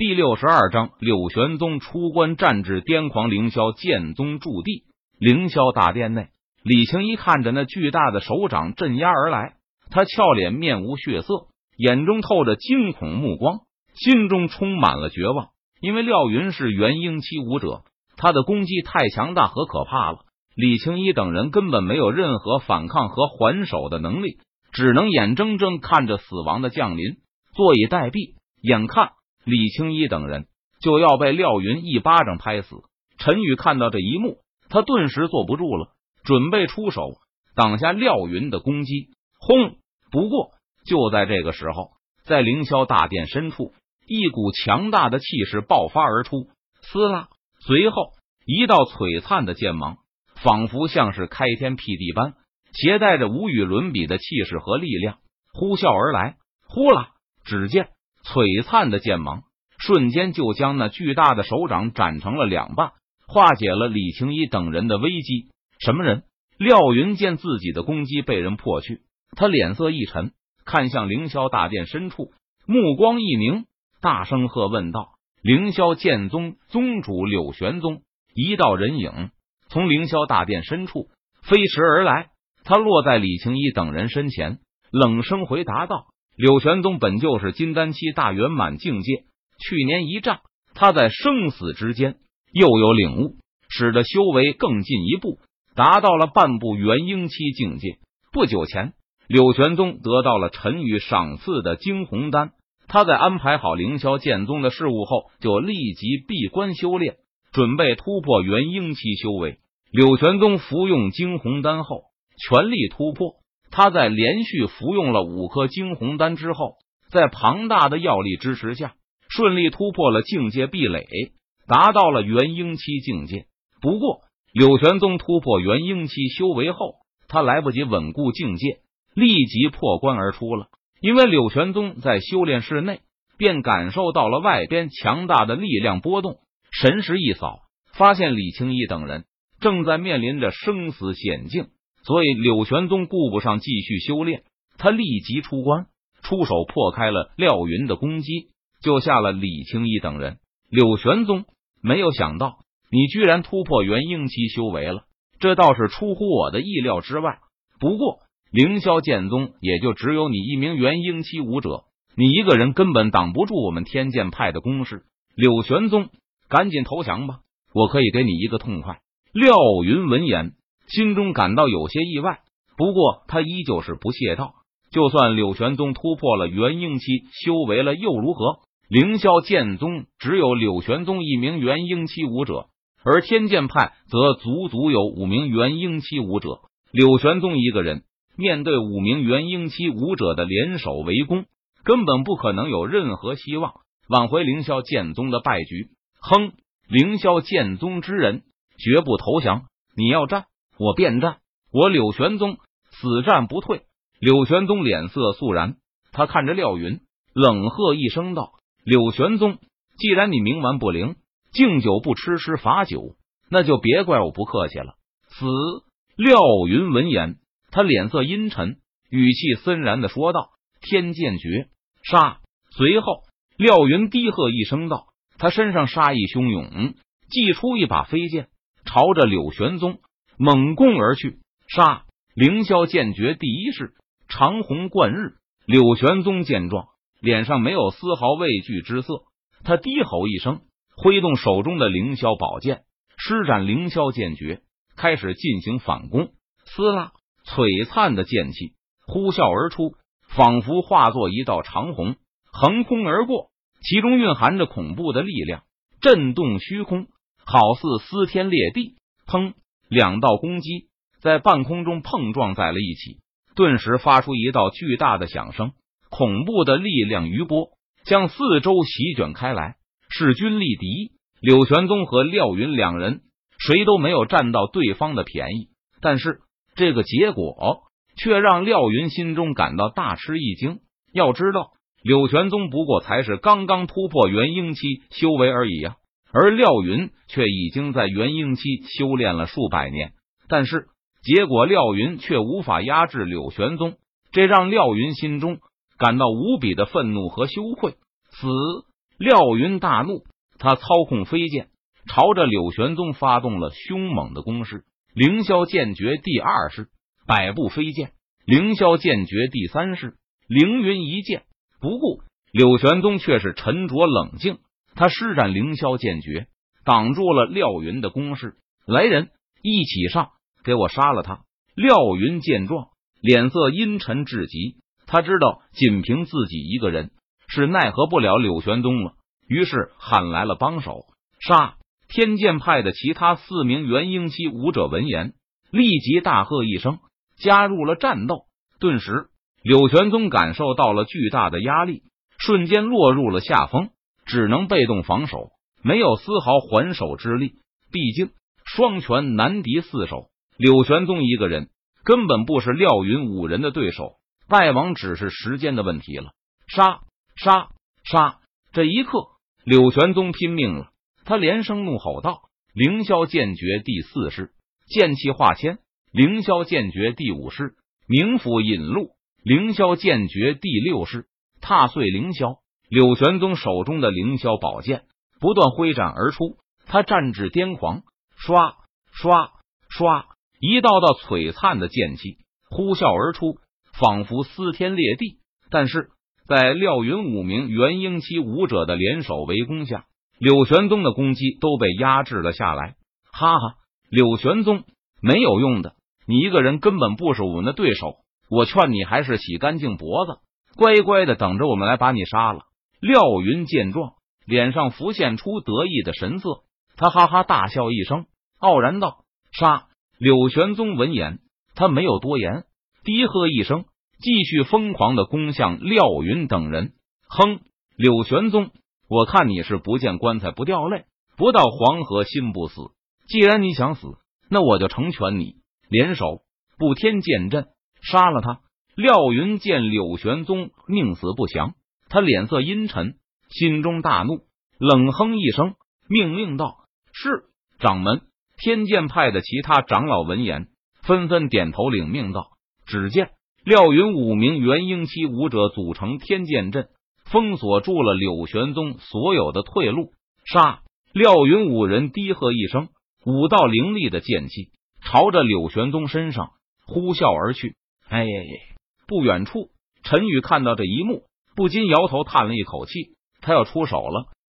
第62章柳玄宗出关战至癫狂凌霄建宗驻地。凌霄大殿内，李青一看着那巨大的手掌镇压而来，他俏脸面无血色，眼中透着惊恐目光，心中充满了绝望。因为廖云是元婴期武者，他的攻击太强大和可怕了，李青一等人根本没有任何反抗和还手的能力，只能眼睁睁看着死亡的降临，坐以待毙。眼看李青一等人就要被廖云一巴掌拍死，陈宇看到这一幕，他顿时坐不住了，准备出手挡下廖云的攻击。轰！不过就在这个时候，在凌霄大殿深处，一股强大的气势爆发而出，撕拉，随后一道璀璨的剑芒，仿佛像是开天辟地般，携带着无与伦比的气势和力量呼啸而来。呼啦！只见璀璨的剑芒瞬间就将那巨大的手掌斩成了两半，化解了李青一等人的危机。什么人？廖云见自己的攻击被人破去，他脸色一沉，看向凌霄大殿深处，目光一凝，大声喝问道：凌霄剑宗宗主柳玄宗。一道人影从凌霄大殿深处飞驰而来，他落在李青一等人身前，冷声回答道：柳玄宗本就是金丹期大圆满境界，去年一战，他在生死之间又有领悟，使得修为更进一步，达到了半步元婴期境界。不久前，柳玄宗得到了陈宇赏赐的惊鸿丹，他在安排好凌霄剑宗的事务后，就立即闭关修炼，准备突破元婴期修为。柳玄宗服用惊鸿丹后，全力突破。他在连续服用了5颗惊鸿丹之后，在庞大的药力支持下，顺利突破了境界壁垒，达到了元婴期境界。不过柳玄宗突破元婴期修为后，他来不及稳固境界，立即破关而出了。因为柳玄宗在修炼室内便感受到了外边强大的力量波动，神识一扫，发现李青一等人正在面临着生死险境，所以柳玄宗顾不上继续修炼，他立即出关，出手破开了廖云的攻击，救下了李青一等人。柳玄宗，没有想到你居然突破元婴期修为了，这倒是出乎我的意料之外。不过凌霄剑宗也就只有你一名元婴期武者，你一个人根本挡不住我们天剑派的攻势。柳玄宗，赶紧投降吧，我可以给你一个痛快。廖云闻言心中感到有些意外，不过他依旧是不屑道：就算柳玄宗突破了元婴期修为了又如何？凌霄剑宗只有柳玄宗一名元婴期武者，而天剑派则足有5名元婴期武者。柳玄宗一个人面对5名元婴期武者的联手围攻，根本不可能有任何希望挽回凌霄剑宗的败局。哼，凌霄剑宗之人绝不投降，你要战我便战，我柳玄宗死战不退。柳玄宗脸色肃然，他看着廖云冷喝一声道：柳玄宗，既然你冥顽不灵，敬酒不吃吃罚酒，那就别怪我不客气了。死！廖云闻言他脸色阴沉，语气森然的说道：天剑诀，杀！随后廖云低喝一声道，他身上杀意汹涌，祭出一把飞剑，朝着柳玄宗猛攻而去。杀！凌霄剑诀第一式，长虹贯日。柳玄宗见状，脸上没有丝毫畏惧之色，他低吼一声，挥动手中的凌霄宝剑，施展凌霄剑诀，开始进行反攻。撕拉！璀璨的剑气呼啸而出，仿佛化作一道长虹横空而过，其中蕴含着恐怖的力量，震动虚空，好似撕天裂地。砰！两道攻击在半空中碰撞在了一起，顿时发出一道巨大的响声，恐怖的力量余波向四周席卷开来，势均力敌。柳玄宗和廖云两人谁都没有占到对方的便宜，但是这个结果却让廖云心中感到大吃一惊。要知道柳玄宗不过才是刚刚突破元婴期修为而已啊，而廖云却已经在元婴期修炼了数百年，但是结果廖云却无法压制柳玄宗，这让廖云心中感到无比的愤怒和羞愧。死！廖云大怒，他操控飞剑，朝着柳玄宗发动了凶猛的攻势。凌霄剑诀第二式，百步飞剑；凌霄剑诀第三式，凌云一剑。不过柳玄宗却是沉着冷静，他施展凌霄剑诀，挡住了廖云的攻势。来人，一起上，给我杀了他！廖云见状，脸色阴沉至极。他知道仅凭自己一个人是奈何不了柳玄宗了，于是喊来了帮手。杀！天剑派的其他4名元婴期武者闻言，立即大喝一声，加入了战斗。顿时，柳玄宗感受到了巨大的压力，瞬间落入了下风，只能被动防守，没有丝毫还手之力。毕竟双拳难敌四手，柳玄宗一个人根本不是廖云5人的对手，败亡只是时间的问题了。杀！杀！杀！这一刻，柳玄宗拼命了，他连声怒吼道：“凌霄剑诀第4式，剑气化铅；凌霄剑诀第5式，冥府引路；凌霄剑诀第6式，踏碎凌霄。”柳玄宗手中的凌霄宝剑不断挥斩而出，他战至癫狂，刷刷刷，一道道璀璨的剑气呼啸而出，仿佛撕天裂地。但是在廖云5名元婴期武者的联手围攻下，柳玄宗的攻击都被压制了下来。哈哈，柳玄宗，没有用的，你一个人根本不是我们的对手，我劝你还是洗干净脖子，乖乖的等着我们来把你杀了。廖云见状，脸上浮现出得意的神色，他哈哈大笑一声，傲然道：“杀！”柳玄宗闻言，他没有多言，低喝一声，继续疯狂的攻向廖云等人。哼，柳玄宗，我看你是不见棺材不掉泪，不到黄河心不死。既然你想死，那我就成全你。联手布天剑阵，杀了他！廖云见柳玄宗宁死不降，他脸色阴沉，心中大怒，冷哼一声，命令道：“是，掌门。”天剑派的其他长老闻言，纷纷点头领命道。只见廖云5名元婴期武者组成天剑阵，封锁住了柳玄宗所有的退路。杀！廖云5人低喝一声，5道凌厉的剑气朝着柳玄宗身上呼啸而去。不远处，陈宇看到这一幕，不禁摇头叹了一口气，他要出手了。